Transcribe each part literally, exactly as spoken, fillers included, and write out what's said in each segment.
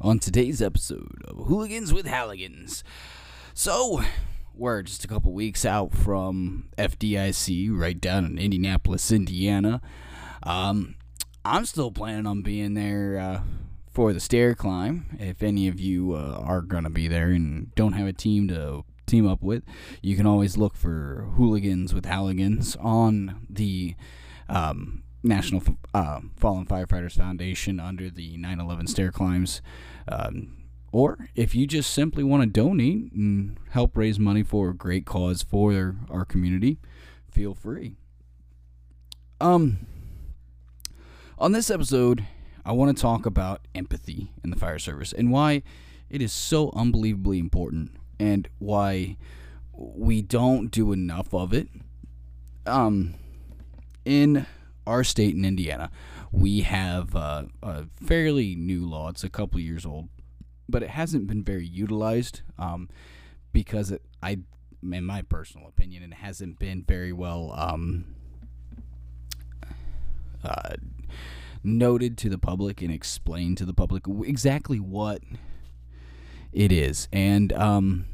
On today's episode of Hooligans with Halligans. So, we're just a couple weeks out from F D I C right down in Indianapolis, Indiana. Um, I'm still planning on being there uh, for the stair climb. If any of you uh, are going to be there and don't have a team to team up with, you can always look for Hooligans with Halligans on the um, National uh, Fallen Firefighters Foundation under the nine eleven stair climbs, um, or if you just simply want to donate and help raise money for a great cause for our community, feel free. Um, on this episode, I want to talk about empathy in the fire service and why it is so unbelievably important, and why we don't do enough of it. Um, in our state, in Indiana, we have uh, a fairly new law. It's a couple years old, but it hasn't been very utilized um, because, it, I, in my personal opinion, it hasn't been very well um, uh, noted to the public and explained to the public exactly what it is. And um,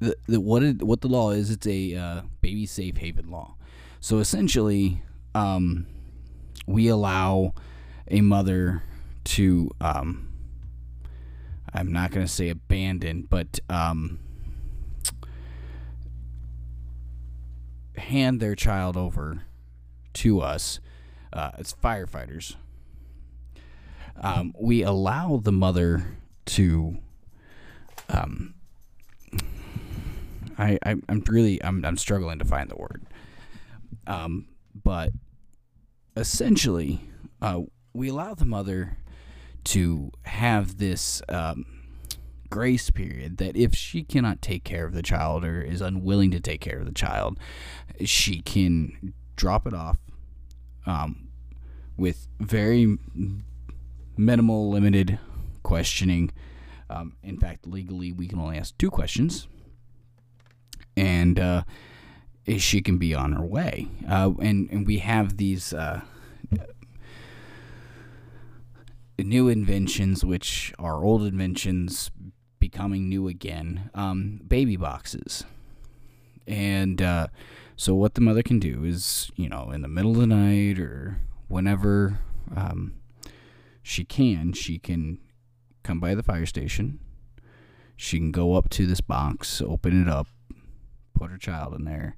The, the, what it, what the law is, it's a uh, baby safe haven law. So essentially, um, we allow a mother to, um, I'm not going to say abandon, but um, hand their child over to us uh, as firefighters. Um, we allow the mother to... Um, I, I, I'm really, I'm, I'm struggling to find the word. Um, but essentially, uh, we allow the mother to have this um, grace period that if she cannot take care of the child or is unwilling to take care of the child, she can drop it off um, with very minimal, limited questioning. Um, in fact, legally, we can only ask two questions. And uh, she can be on her way. Uh, and, and we have these uh, new inventions, which are old inventions becoming new again, um, baby boxes. And uh, so what the mother can do is, you know, in the middle of the night or whenever um, she can, she can come by the fire station. She can go up to this box, open it up, put her child in there,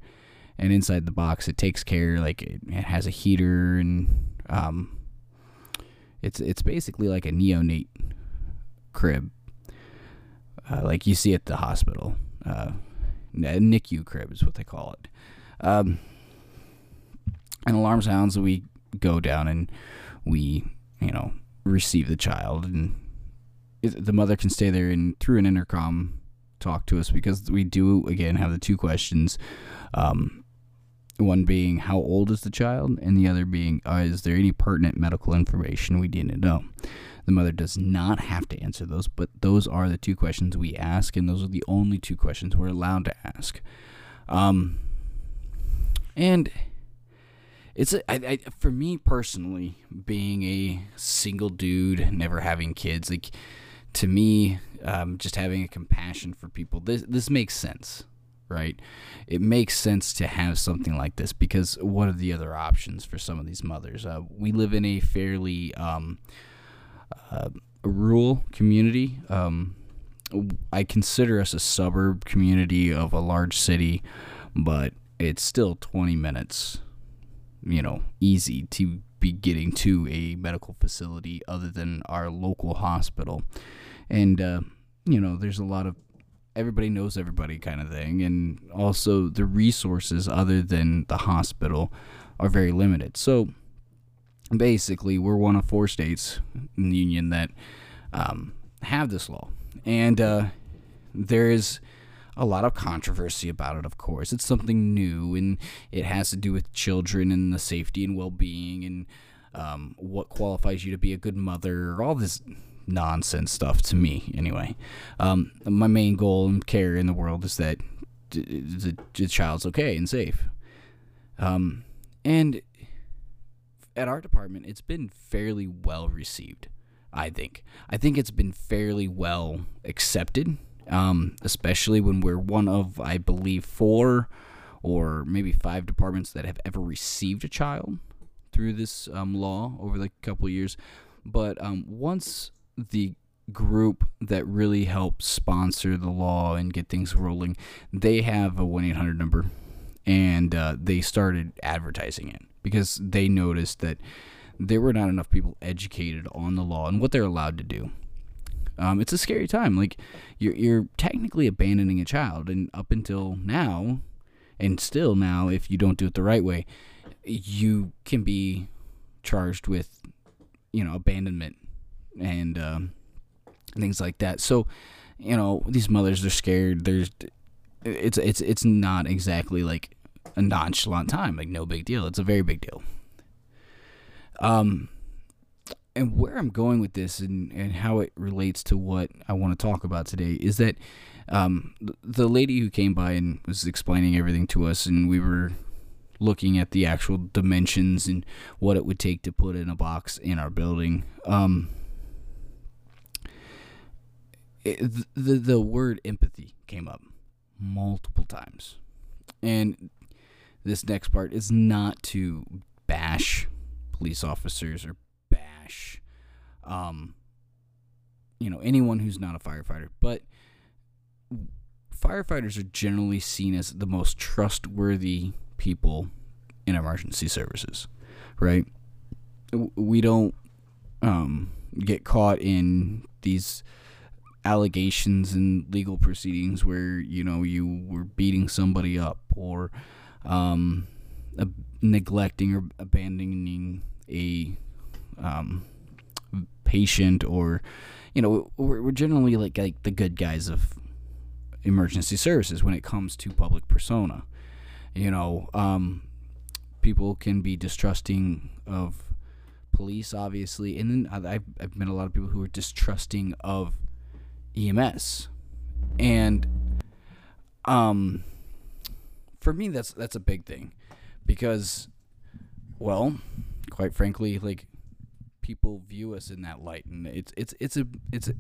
and inside the box it takes care, like it, it has a heater, and um, it's it's basically like a neonate crib, uh, like you see at the hospital. Uh, N I C U crib is what they call it. Um, and alarm sounds, we go down and we, you know, receive the child, and it, the mother can stay there and through an intercom talk to us, because we do again have the two questions, um one being how old is the child, and the other being uh, is there any pertinent medical information we need to know. The mother does not have to answer those, but those are the two questions we ask, and those are the only two questions we're allowed to ask. Um and it's a, I, I, for me personally, being a single dude, never having kids, like, to me, um, just having a compassion for people, this this makes sense, right? It makes sense to have something like this, because what are the other options for some of these mothers? Uh, we live in a fairly um, uh, rural community. Um, I consider us a suburb community of a large city, but it's still twenty minutes, you know, easy to be getting to a medical facility other than our local hospital. And uh, you know, there's a lot of everybody knows everybody kind of thing, and also the resources other than the hospital are very limited. So basically, we're one of four states in the union that um, have this law, and uh, there is a lot of controversy about it, of course. It's something new, and it has to do with children and the safety and well-being, and um, what qualifies you to be a good mother, all this nonsense stuff, to me anyway. Um, my main goal and care in the world is that the, the child's okay and safe. Um, and at our department, it's been fairly well received, I think. I think it's been fairly well accepted, um, especially when we're one of, I believe, four or maybe five departments that have ever received a child through this um, law over the couple of years. But um, once the group that really helped sponsor the law and get things rolling, they have a one eight hundred number, and uh, they started advertising it because they noticed that there were not enough people educated on the law and what they're allowed to do. Um, it's a scary time. Like, you're, you're technically abandoning a child, and up until now, and still now, if you don't do it the right way, you can be charged with, you know, abandonment and um, things like that. So, you know, these mothers are scared. There's, it's it's it's not exactly like a nonchalant time. Like, no big deal. It's a very big deal. Um, and where I'm going with this and, and how it relates to what I want to talk about today is that um, the lady who came by and was explaining everything to us, and we were looking at the actual dimensions and what it would take to put in a box in our building. Um, it, the, the word empathy came up multiple times. And this next part is not to bash police officers or bash, um, you know, anyone who's not a firefighter, but firefighters are generally seen as the most trustworthy people in emergency services, right? We don't um, get caught in these allegations and legal proceedings where, you know, you were beating somebody up or um, ab- neglecting or abandoning a um, patient, or, you know, we're, we're generally like, like the good guys of emergency services when it comes to public persona. You know, um, people can be distrusting of police, obviously. And then I've, I've met a lot of people who are distrusting of E M S. And um, for me, that's that's a big thing. Because, well, quite frankly, like, people view us in that light. And it's it's it's a it's a,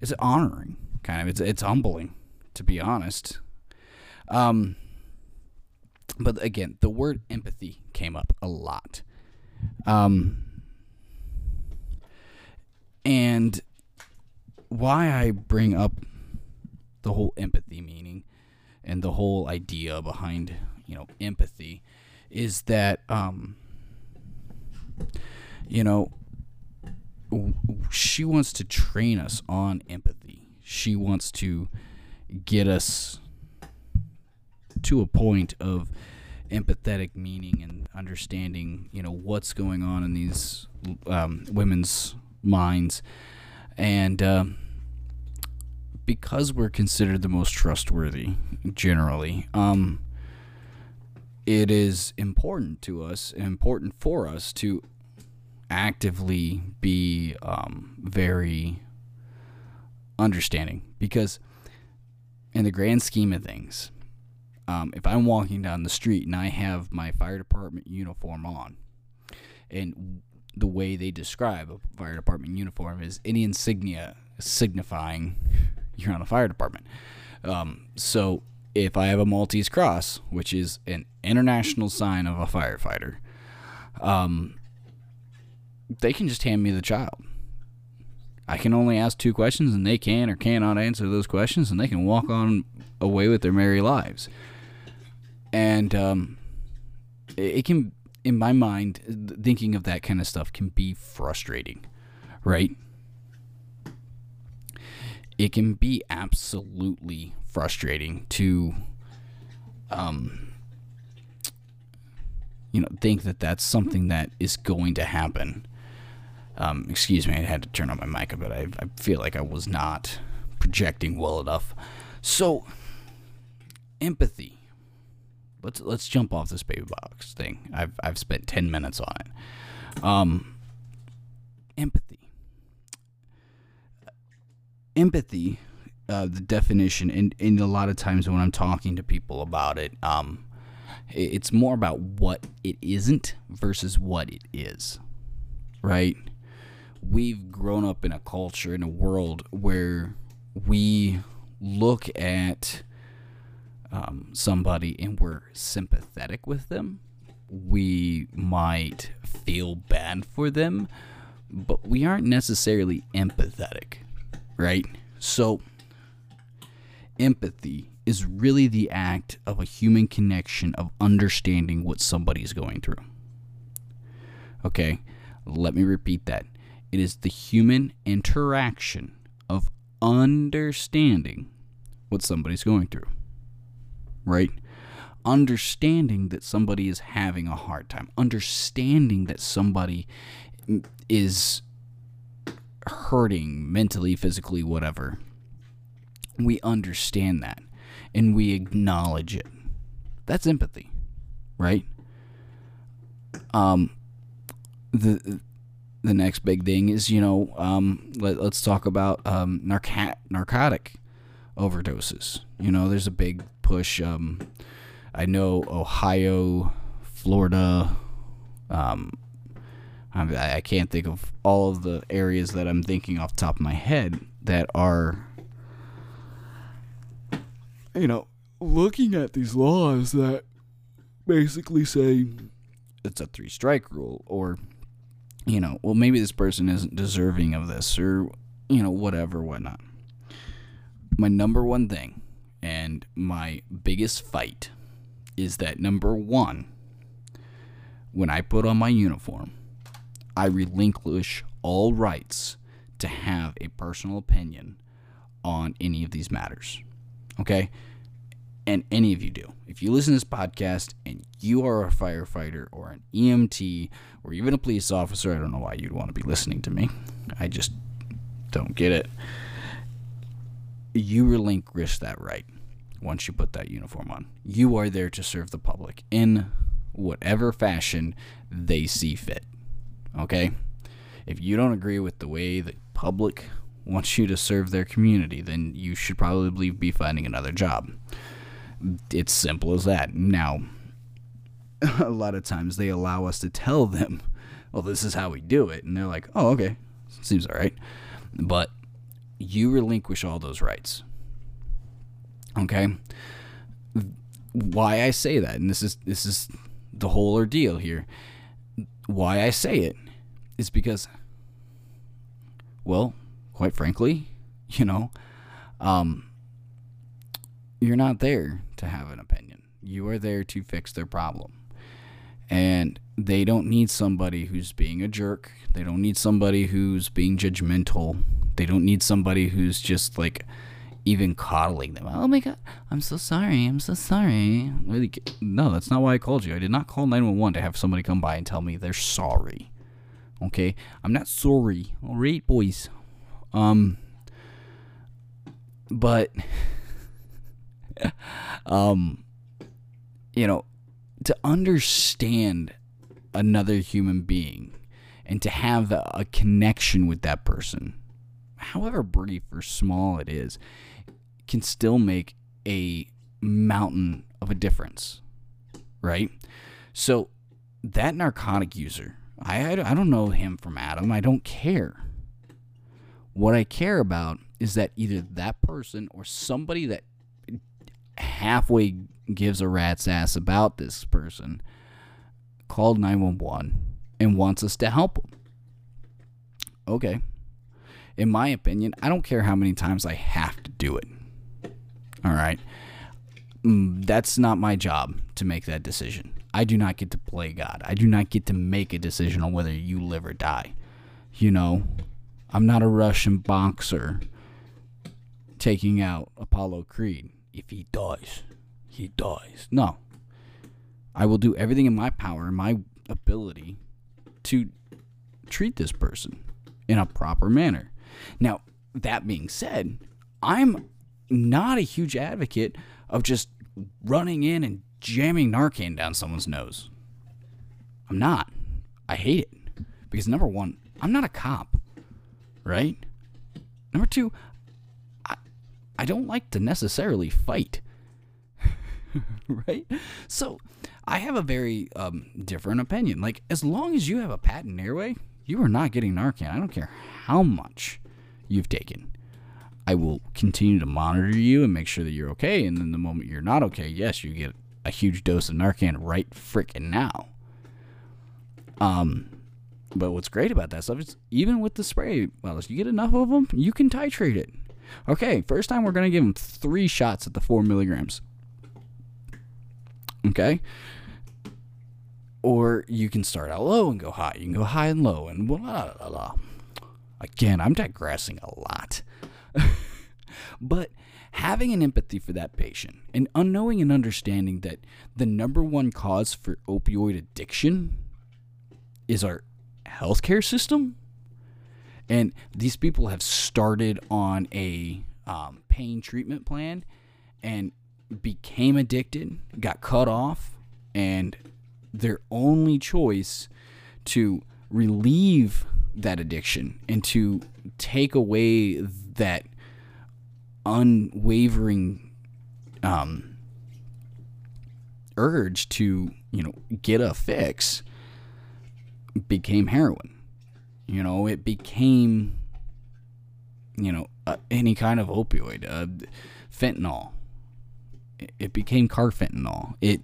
it's honoring, kind of. It's, it's humbling, to be honest. Um... But again, the word empathy came up a lot. Um, and why I bring up the whole empathy meaning and the whole idea behind, you know, empathy is that, um, you know, she wants to train us on empathy. She wants to get us to a point of empathetic meaning and understanding, you know, what's going on in these um, women's minds. And um, because we're considered the most trustworthy generally, um, it is important to us, important for us to actively be um, very understanding, because in the grand scheme of things, Um, if I'm walking down the street and I have my fire department uniform on, and the way they describe a fire department uniform is any insignia signifying you're on a fire department. Um, so if I have a Maltese cross, which is an international sign of a firefighter, um, they can just hand me the child. I can only ask two questions, and they can or cannot answer those questions, and they can walk on away with their merry lives. And um, it can, in my mind, thinking of that kind of stuff can be frustrating, right? It can be absolutely frustrating to, um, you know, think that that's something that is going to happen. Um, excuse me, I had to turn on my mic, but I, I feel like I was not projecting well enough. So, empathy. Let's let's jump off this baby box thing. I've I've spent ten minutes on it. Um, empathy. Empathy uh, the definition, and, and a lot of times when I'm talking to people about it, um, it's more about what it isn't versus what it is, right? We've grown up in a culture, in a world where we look at um, somebody and we're sympathetic with them. We might feel bad for them, but we aren't necessarily empathetic, right? So empathy is really the act of a human connection of understanding what somebody's going through. Okay, let me repeat that. It is the human interaction of understanding what somebody's going through, right? Understanding that somebody is having a hard time, understanding that somebody is hurting mentally, physically, whatever. We understand that and we acknowledge it. That's empathy, right? Um, the the next big thing is, you know, um, let, let's talk about um, narca- narcotic overdoses. You know, there's a big push. Um, I know Ohio, Florida, um, I, I can't think of all of the areas that I'm thinking off the top of my head that are, you know, looking at these laws that basically say it's a three-strike rule, or, you know, well, maybe this person isn't deserving of this, or, you know, whatever, whatnot. My number one thing and my biggest fight is that, number one, when I put on my uniform, I relinquish all rights to have a personal opinion on any of these matters. Okay? And any of you do. If you listen to this podcast and you are a firefighter or an E M T or even a police officer, I don't know why you'd want to be listening to me. I just don't get it. You relinquish that right once you put that uniform on. You are there to serve the public in whatever fashion they see fit. Okay? If you don't agree with the way the public wants you to serve their community, then you should probably be finding another job. It's simple as that. Now, a lot of times they allow us to tell them, well, this is how we do it. And they're like, oh, okay, seems all right. But you relinquish all those rights. Okay? Why I say that, and this is this is the whole ordeal here, why I say it is because, well, quite frankly, you know, um, you're not there to have an opinion. You are there to fix their problem. And they don't need somebody who's being a jerk. They don't need somebody who's being judgmental. They don't need somebody who's just like even coddling them. Oh my God, I'm so sorry. I'm so sorry. Really, no, that's not why I called you. I did not call nine one one to have somebody come by and tell me they're sorry. Okay? I'm not sorry. All right, boys. Um, but, um, you know, to understand another human being and to have a, a connection with that person, however brief or small it is, can still make a mountain of a difference, right? So that narcotic user, I, I don't know him from Adam. I don't care. What I care about is that either that person or somebody that halfway gives a rat's ass about this person called nine one one and wants us to help them. Okay. In my opinion, I don't care how many times I have to do it. All right. That's not my job to make that decision. I do not get to play God. I do not get to make a decision on whether you live or die. You know, I'm not a Russian boxer taking out Apollo Creed. If he dies, he dies. No. I will do everything in my power, my ability to treat this person in a proper manner. Now, that being said, I'm not a huge advocate of just running in and jamming Narcan down someone's nose. I'm not. I hate it. Because number one, I'm not a cop. Right? Number two, I, I don't like to necessarily fight. Right? So I have a very um, different opinion. Like, as long as you have a patent airway, you are not getting Narcan. I don't care how much you've taken. I will continue to monitor you and make sure that you're okay. And then the moment you're not okay, yes, you get a huge dose of Narcan right frickin' now. Um, but what's great about that stuff is even with the spray bottles, you get enough of them, you can titrate it. Okay, first time we're going to give them three shots at the four milligrams. Okay? Or you can start out low and go high. You can go high and low and blah, blah, blah, blah. Again, I'm digressing a lot. But having an empathy for that patient and unknowing and understanding that the number one cause for opioid addiction is our healthcare system. And these people have started on a um, pain treatment plan and became addicted, got cut off, and their only choice to relieve that addiction and to take away that unwavering um, urge to, you know, get a fix became heroin. You know, it became, you know, uh, any kind of opioid, uh, fentanyl. It became carfentanil. It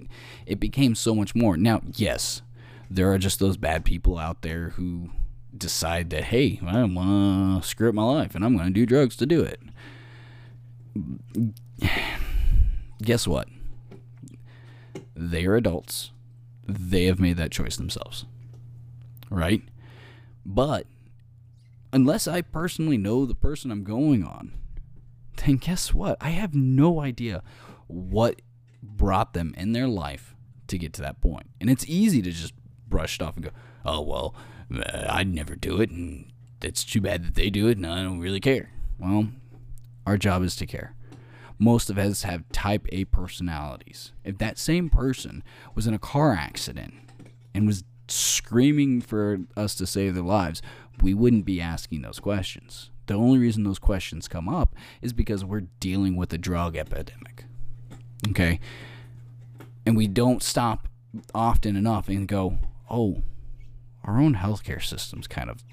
it became so much more. Now, yes, there are just those bad people out there who decide that, hey, I want to screw up my life and I'm going to do drugs to do it. Guess what? They are adults. They have made that choice themselves. Right? But unless I personally know the person I'm going on, then guess what? I have no idea what brought them in their life to get to that point. And it's easy to just brush it off and go, oh, well, I'd never do it, and it's too bad that they do it, and I don't really care. Well, our job is to care. Most of us have type A personalities. If that same person was in a car accident and was screaming for us to save their lives, we wouldn't be asking those questions. The only reason those questions come up is because we're dealing with a drug epidemic. Okay? And we don't stop often enough and go, oh, our own healthcare system's kind of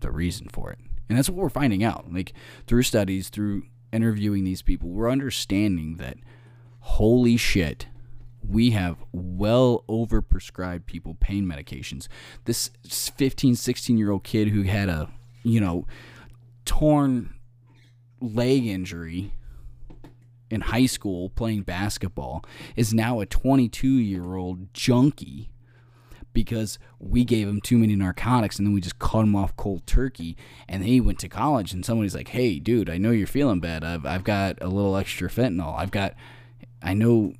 the reason for it. And that's what we're finding out. Like, through studies, through interviewing these people, we're understanding that, holy shit, we have well overprescribed people pain medications. This fifteen, sixteen-year-old kid who had a, you know, torn leg injury in high school playing basketball is now a twenty-two-year-old junkie because we gave him too many narcotics and then we just cut him off cold turkey. And then he went to college and somebody's like, hey, dude, I know you're feeling bad. I've, I've got a little extra fentanyl. I've got, I know,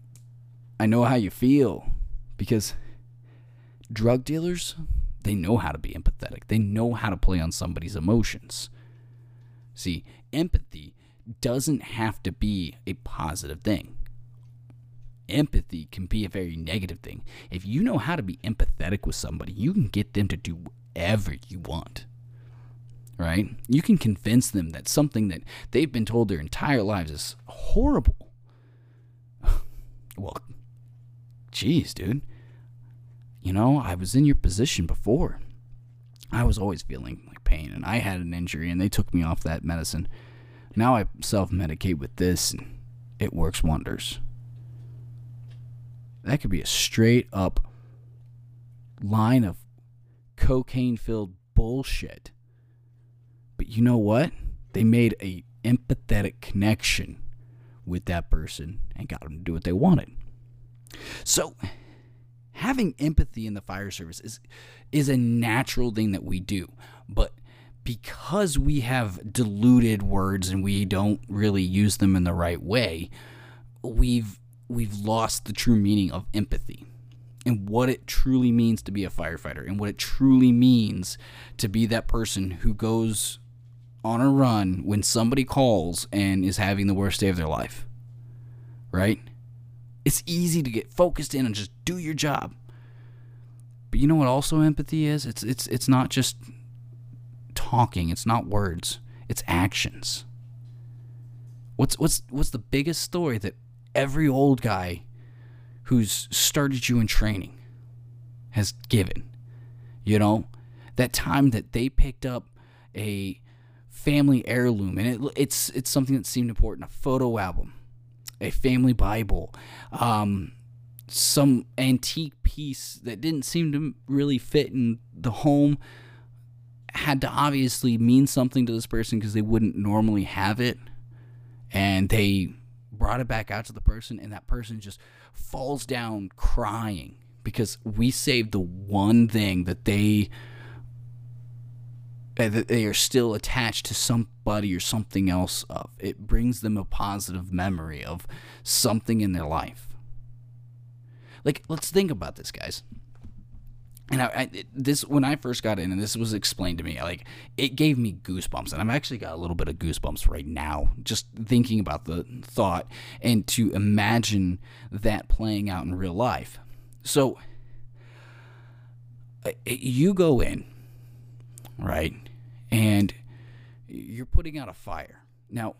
I know how you feel. Because drug dealers, they know how to be empathetic. They know how to play on somebody's emotions. See, empathy doesn't have to be a positive thing. Empathy can be a very negative thing. If you know how to be empathetic with somebody, you can get them to do whatever you want. Right? You can convince them that something that they've been told their entire lives is horrible. Well, geez, dude. You know, I was in your position before. I was always feeling like pain, and I had an injury, and they took me off that medicine. Now I self-medicate with this, and it works wonders. That could be a straight-up line of cocaine-filled bullshit. But you know what? They made an empathetic connection with that person and got them to do what they wanted. So having empathy in the fire service is, is a natural thing that we do. But because we have diluted words and we don't really use them in the right way, we've we've lost the true meaning of empathy and what it truly means to be a firefighter and what it truly means to be that person who goes on a run when somebody calls and is having the worst day of their life. Right? It's easy to get focused in and just do your job. But you know what also empathy is? It's it's it's not just talking. It's not words. It's actions. What's what's what's the biggest story that every old guy who's started you in training has given? You know, that time that they picked up a family heirloom, and it, it's it's something that seemed important. A photo album, a family Bible, um, some antique piece that didn't seem to really fit in the home had to obviously mean something to this person because they wouldn't normally have it, and they brought it back out to the person, and that person just falls down crying because we saved the one thing that they that they are still attached to somebody or something else of. It brings them a positive memory of something in their life. Like, let's think about this, guys. And I, I, this, when I first got in, and this was explained to me, like, it gave me goosebumps. And I've actually got a little bit of goosebumps right now, just thinking about the thought and to imagine that playing out in real life. So, you go in, right? And you're putting out a fire. Now,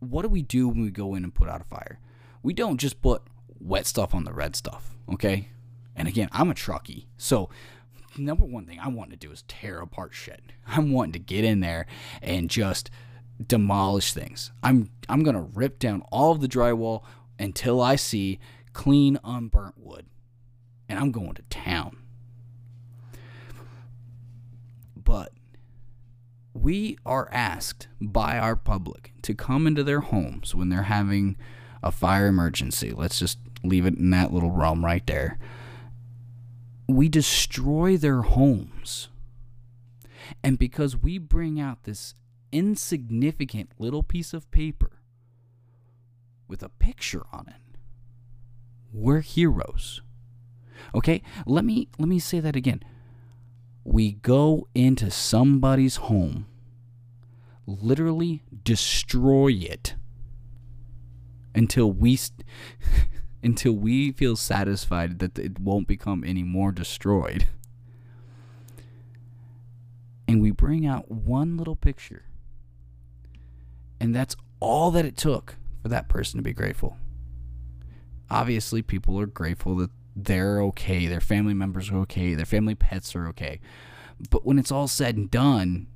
what do we do when we go in and put out a fire? We don't just put wet stuff on the red stuff, okay? And again, I'm a truckie, so number one thing I want to do is tear apart shit. I'm wanting to get in there and just demolish things. I'm I'm gonna rip down all of the drywall until I see clean, unburnt wood, and I'm going to town. But we are asked by our public to come into their homes when they're having a fire emergency. Let's just leave it in that little realm right there. We destroy their homes. And because we bring out this insignificant little piece of paper with a picture on it, we're heroes. Okay? Let me let me say that again. We go into somebody's home, literally destroy it until we st- until we feel satisfied that it won't become any more destroyed. And we bring out one little picture. And that's all that it took for that person to be grateful. Obviously, people are grateful that they're okay, their family members are okay, their family pets are okay. But when it's all said and done,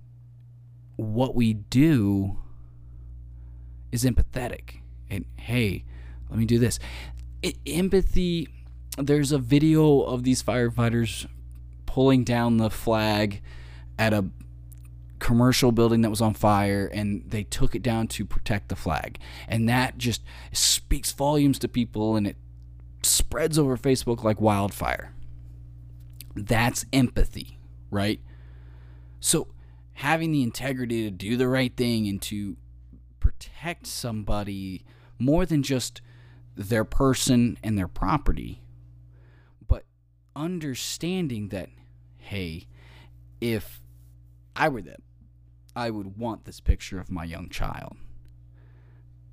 what we do is empathetic. And, hey, let me do this. It, empathy, there's a video of these firefighters pulling down the flag at a commercial building that was on fire, and they took it down to protect the flag. And that just speaks volumes to people, and it spreads over Facebook like wildfire. That's empathy, right? So having the integrity to do the right thing and to protect somebody more than just their person and their property, but understanding that, hey, if I were them, I would want this picture of my young child.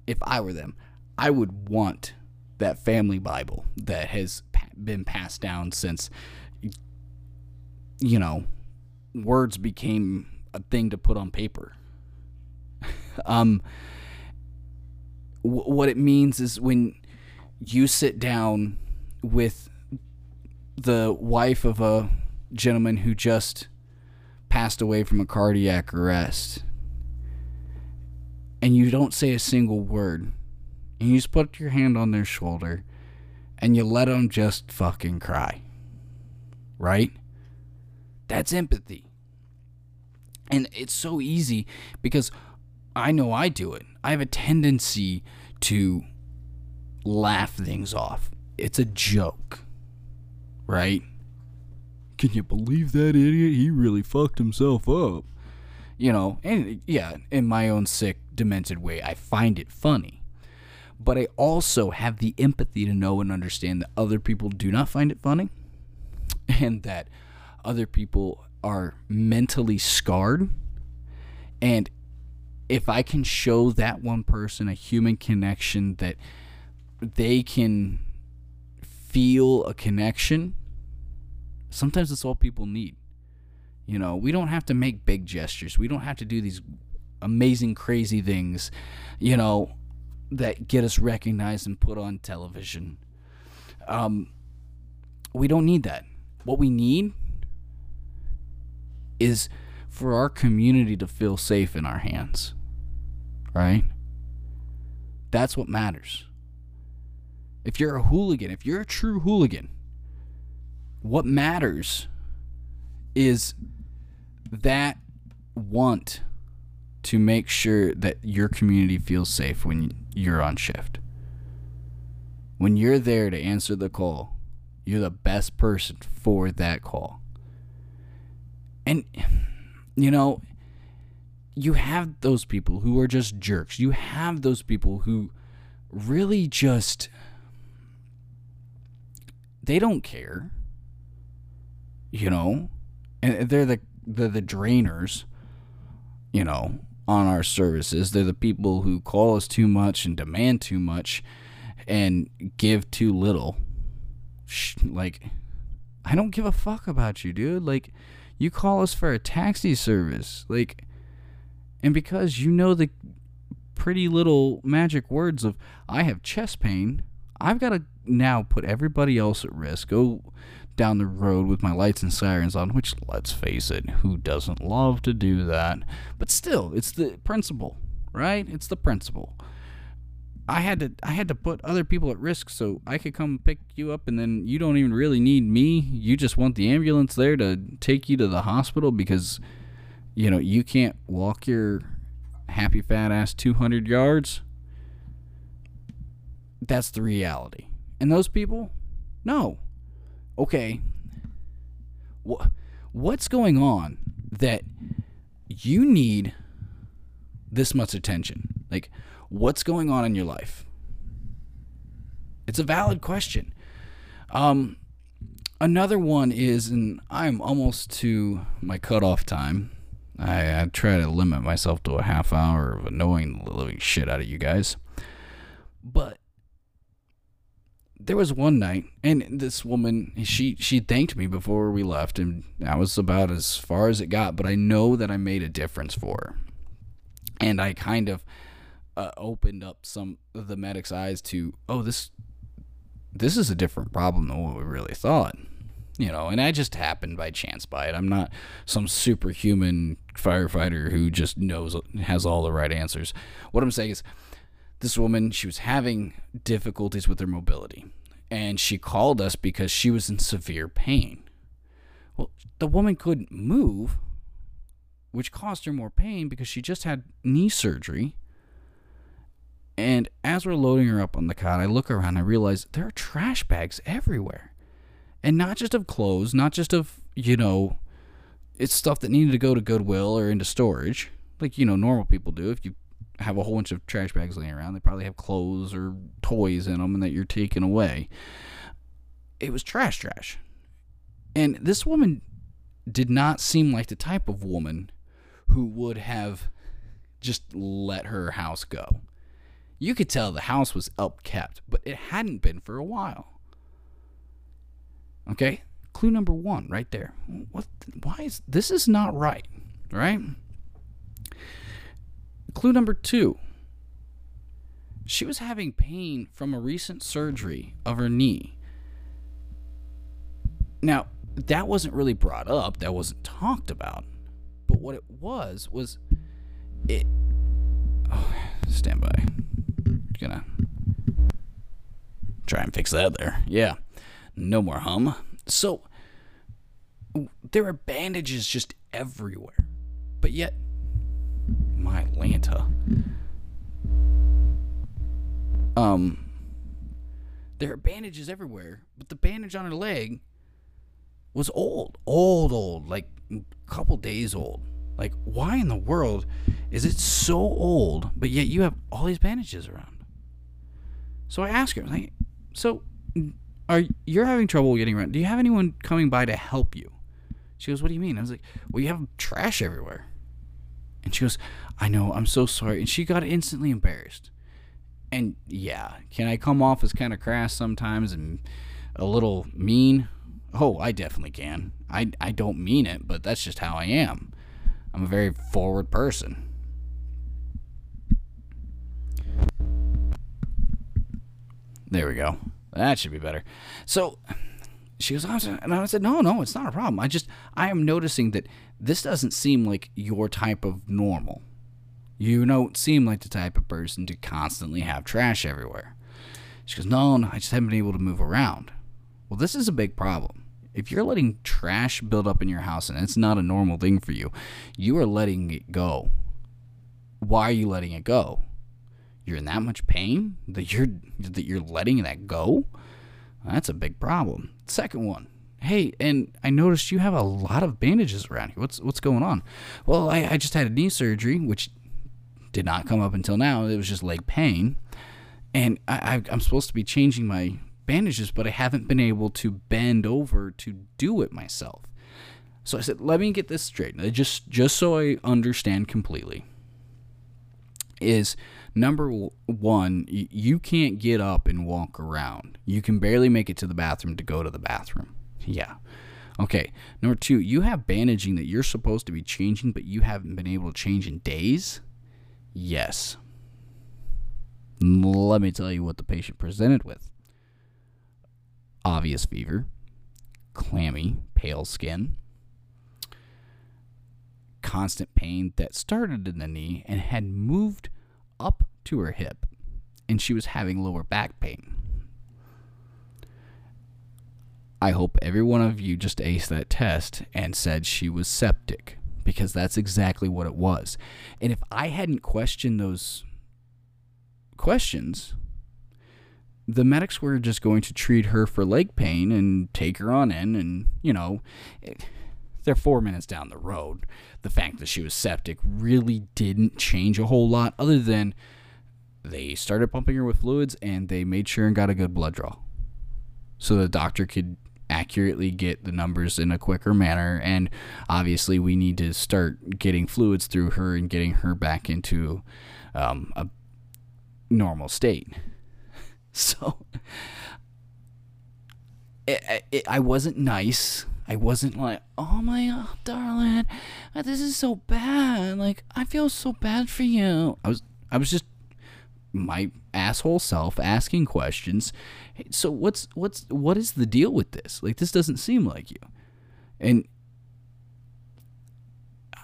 If I were them, I would want that family Bible that has been passed down since, you know, words became a thing to put on paper. um, w- what it means is when you sit down with the wife of a gentleman who just passed away from a cardiac arrest, and you don't say a single word, and you just put your hand on their shoulder and you let them just fucking cry, right? That's empathy. And it's so easy because I know I do it. I have a tendency to laugh things off. It's a joke, right? Can you believe that idiot? He really fucked himself up. You know, and yeah, in my own sick, demented way, I find it funny. But I also have the empathy to know and understand that other people do not find it funny, and that other people are mentally scarred. And if I can show that one person a human connection, that they can feel a connection, sometimes that's all people need. You know, we don't have to make big gestures. We don't have to do these amazing, crazy things. You know, that get us recognized and put on television. Um, we don't need that. What we need is for our community to feel safe in our hands, right? That's what matters. If you're a hooligan, if you're a true hooligan, what matters is that want to make sure that your community feels safe when you're on shift. When you're there to answer the call, you're the best person for that call. And, you know, you have those people who are just jerks. You have those people who really just, they don't care, you know, and they're the, they're the drainers, you know, on our services. They're the people who call us too much and demand too much and give too little. Like, I don't give a fuck about you, dude. Like, you call us for a taxi service, like, and because you know the pretty little magic words of, I have chest pain, I've got to now put everybody else at risk, go down the road with my lights and sirens on, which, let's face it, who doesn't love to do that? But still, it's the principle, right? It's the principle. I had to I had to put other people at risk so I could come pick you up, and then you don't even really need me. You just want the ambulance there to take you to the hospital because, you know, you can't walk your happy fat ass two hundred yards. That's the reality. And those people? No. Okay. Wh- what's going on that you need this much attention? Like, what's going on in your life? It's a valid question. Um, another one is, and I'm almost to my cutoff time. I, I try to limit myself to a half hour of annoying the living shit out of you guys. But there was one night, and this woman, she, she thanked me before we left, and I was about as far as it got, but I know that I made a difference for her. And I kind of... Uh, opened up some of the medics' eyes to, oh, this this is a different problem than what we really thought, you know. And I just happened by chance by it. I'm not some superhuman firefighter who just knows, has all the right answers. What I'm saying is, this woman, she was having difficulties with her mobility, and she called us because she was in severe pain. Well, the woman couldn't move, which caused her more pain because she just had knee surgery. And as we're loading her up on the cot, I look around and I realize there are trash bags everywhere. And not just of clothes, not just of, you know, it's stuff that needed to go to Goodwill or into storage. Like, you know, normal people do. If you have a whole bunch of trash bags laying around, they probably have clothes or toys in them and that you're taking away. It was trash trash. And this woman did not seem like the type of woman who would have just let her house go. You could tell the house was upkept, but it hadn't been for a while. Okay? Clue number one right there. What? Why is... This is not right, right? Clue number two. She was having pain from a recent surgery of her knee. Now, that wasn't really brought up. That wasn't talked about. But what it was, was... It... Oh, stand by. Gonna try and fix that there. Yeah, no more hum. So there are bandages just everywhere, but yet my Lanta, um there are bandages everywhere, but the bandage on her leg was old old old, like a couple days old. Like, why in the world is it so old, but yet you have all these bandages around? So I asked her, like, so are you're having trouble getting around? Do you have anyone coming by to help you? She goes, what do you mean? I was like, well, you have trash everywhere. And she goes, I know, I'm so sorry. And she got instantly embarrassed. And yeah, can I come off as kind of crass sometimes and a little mean? Oh, I definitely can. I, I don't mean it, but that's just how I am. I'm a very forward person. There we go. That should be better. So she goes, and I said, no, no, it's not a problem. I just, I am noticing that this doesn't seem like your type of normal. You don't seem like the type of person to constantly have trash everywhere. She goes, no, no, I just haven't been able to move around. Well, this is a big problem. If you're letting trash build up in your house and it's not a normal thing for you, you are letting it go. Why are you letting it go? You're in that much pain that you're that you're letting that go? That's a big problem. Second one. Hey, and I noticed you have a lot of bandages around here. What's what's going on? Well, I, I just had a knee surgery, which did not come up until now. It was just leg pain. And I, I'm supposed to be changing my bandages, but I haven't been able to bend over to do it myself. So I said, let me get this straight. Just, just so I understand completely. Is number one, you can't get up and walk around. You can barely make it to the bathroom to go to the bathroom. Yeah. Okay. Number two, you have bandaging that you're supposed to be changing, but you haven't been able to change in days? Yes. Let me tell you what the patient presented with. Obvious fever, clammy, pale skin, constant pain that started in the knee and had moved up to her hip, and she was having lower back pain. I hope every one of you just aced that test and said she was septic, because that's exactly what it was. And if I hadn't questioned those questions, the medics were just going to treat her for leg pain and take her on in, and, you know, it, they're four minutes down the road. The fact that she was septic really didn't change a whole lot, other than they started pumping her with fluids and they made sure and got a good blood draw so the doctor could accurately get the numbers in a quicker manner. And obviously we need to start getting fluids through her and getting her back into um, a normal state. So it, it, I wasn't nice. I wasn't like, oh my God, darling, this is so bad. Like, I feel so bad for you. I was, I was just my asshole self asking questions. Hey, so what's, what's, what is the deal with this? Like, this doesn't seem like you. And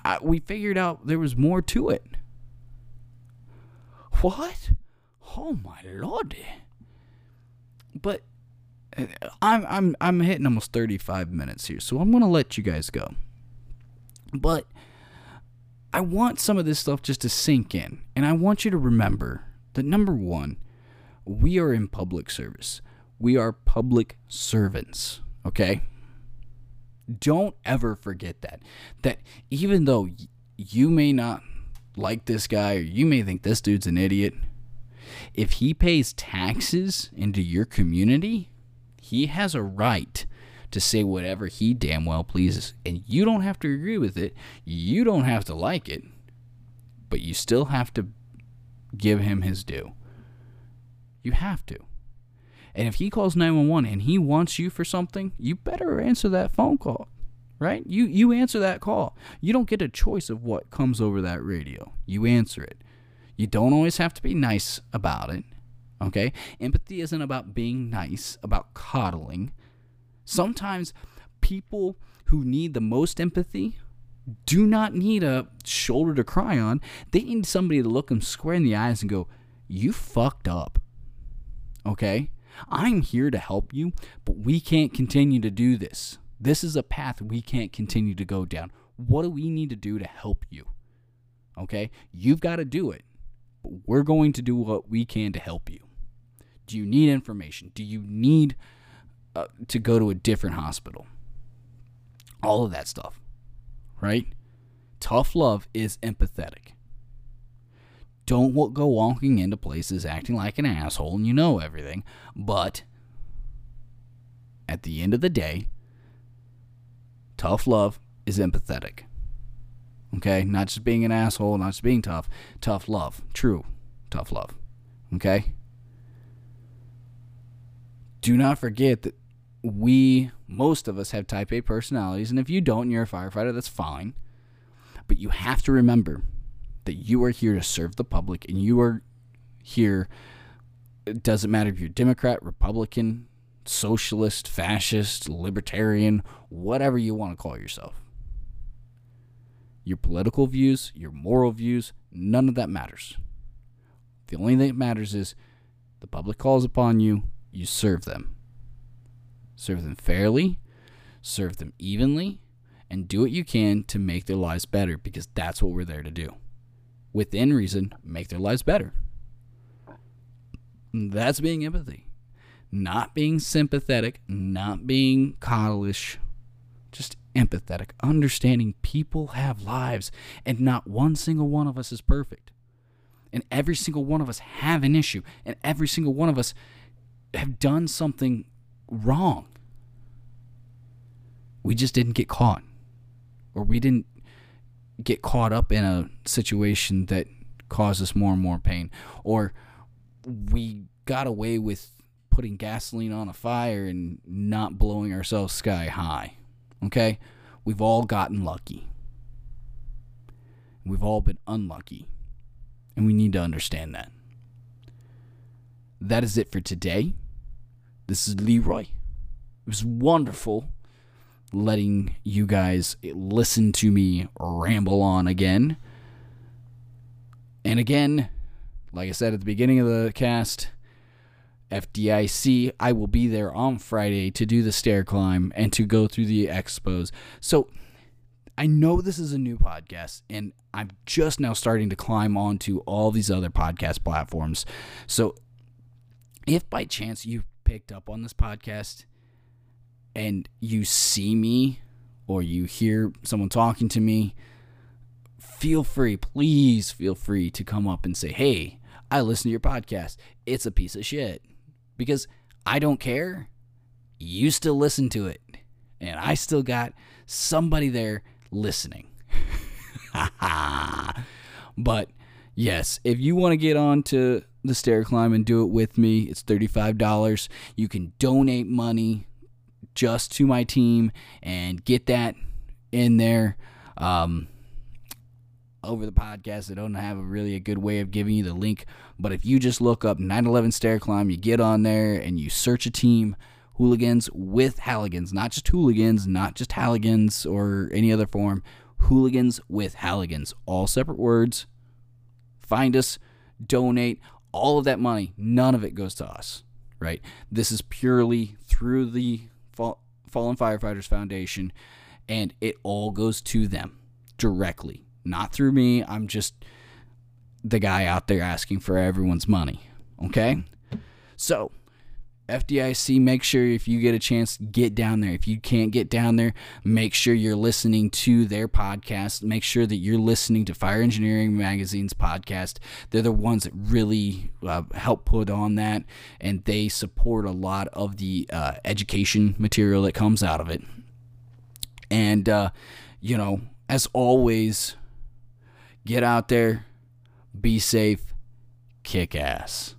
I, we figured out there was more to it. What? Oh my Lord. But I'm I'm I'm hitting almost thirty-five minutes here, so I'm gonna let you guys go. But I want some of this stuff just to sink in, and I want you to remember that number one, we are in public service. We are public servants. Okay? Don't ever forget that. That even though you may not like this guy, or you may think this dude's an idiot, if he pays taxes into your community, he has a right to say whatever he damn well pleases. And you don't have to agree with it. You don't have to like it. But you still have to give him his due. You have to. And if he calls nine one one and he wants you for something, you better answer that phone call. Right? You, you answer that call. You don't get a choice of what comes over that radio. You answer it. You don't always have to be nice about it, okay? Empathy isn't about being nice, about coddling. Sometimes people who need the most empathy do not need a shoulder to cry on. They need somebody to look them square in the eyes and go, you fucked up, okay? I'm here to help you, but we can't continue to do this. This is a path we can't continue to go down. What do we need to do to help you, okay? You've got to do it. But we're going to do what we can to help you. Do you need information? Do you need uh, to go to a different hospital? All of that stuff, right? Tough love is empathetic. Don't go walking into places acting like an asshole and you know everything. But at the end of the day, tough love is empathetic. Okay, not just being an asshole, not just being tough. Tough love. True. Tough love. Okay? Do not forget that we, most of us, have type A personalities. And if you don't and you're a firefighter, that's fine. But you have to remember that you are here to serve the public. And you are here it doesn't matter if you're Democrat, Republican, socialist, fascist, libertarian, whatever you want to call yourself. Your political views, your moral views, none of that matters. The only thing that matters is the public calls upon you, you serve them. Serve them fairly, serve them evenly, and do what you can to make their lives better, because that's what we're there to do. Within reason, make their lives better. That's being empathy. Not being sympathetic, not being coddlish, just empathetic, understanding people have lives, and not one single one of us is perfect. And every single one of us have an issue, and every single one of us have done something wrong. We just didn't get caught, or we didn't get caught up in a situation that caused us more and more pain, or we got away with putting gasoline on a fire and not blowing ourselves sky high. Okay? We've all gotten lucky. We've all been unlucky. And we need to understand that. That is it for today. This is Leroy. It was wonderful letting you guys listen to me ramble on again. And again, like I said at the beginning of the cast, F D I C, I will be there on Friday to do the stair climb and to go through the expos. So I know this is a new podcast, and I'm just now starting to climb onto all these other podcast platforms. So if by chance you picked up on this podcast and you see me or you hear someone talking to me, feel free, please feel free to come up and say, hey, I listen to your podcast. It's a piece of shit. Because I don't care, you still listen to it, and I still got somebody there listening. But yes, if you want to get on to the stair climb and do it with me, it's thirty-five dollars. You can donate money just to my team and get that in there. Um, over the podcast, I don't have a really a good way of giving you the link, but if you just look up nine eleven stair climb, you get on there and you search a team, Hooligans with Hooligans, not just hooligans, not just hooligans or any other form, Hooligans with Hooligans, all separate words. Find us, donate, all of that money, none of it goes to us, right? This is purely through the Fallen Firefighters Foundation, and it all goes to them directly. Not through me. I'm just the guy out there asking for everyone's money. Okay? So, F D I C, make sure if you get a chance, get down there. If you can't get down there, make sure you're listening to their podcast. Make sure that you're listening to Fire Engineering Magazine's podcast. They're the ones that really uh, help put on that, and they support a lot of the uh, education material that comes out of it. And, uh, you know, as always, get out there, be safe, kick ass.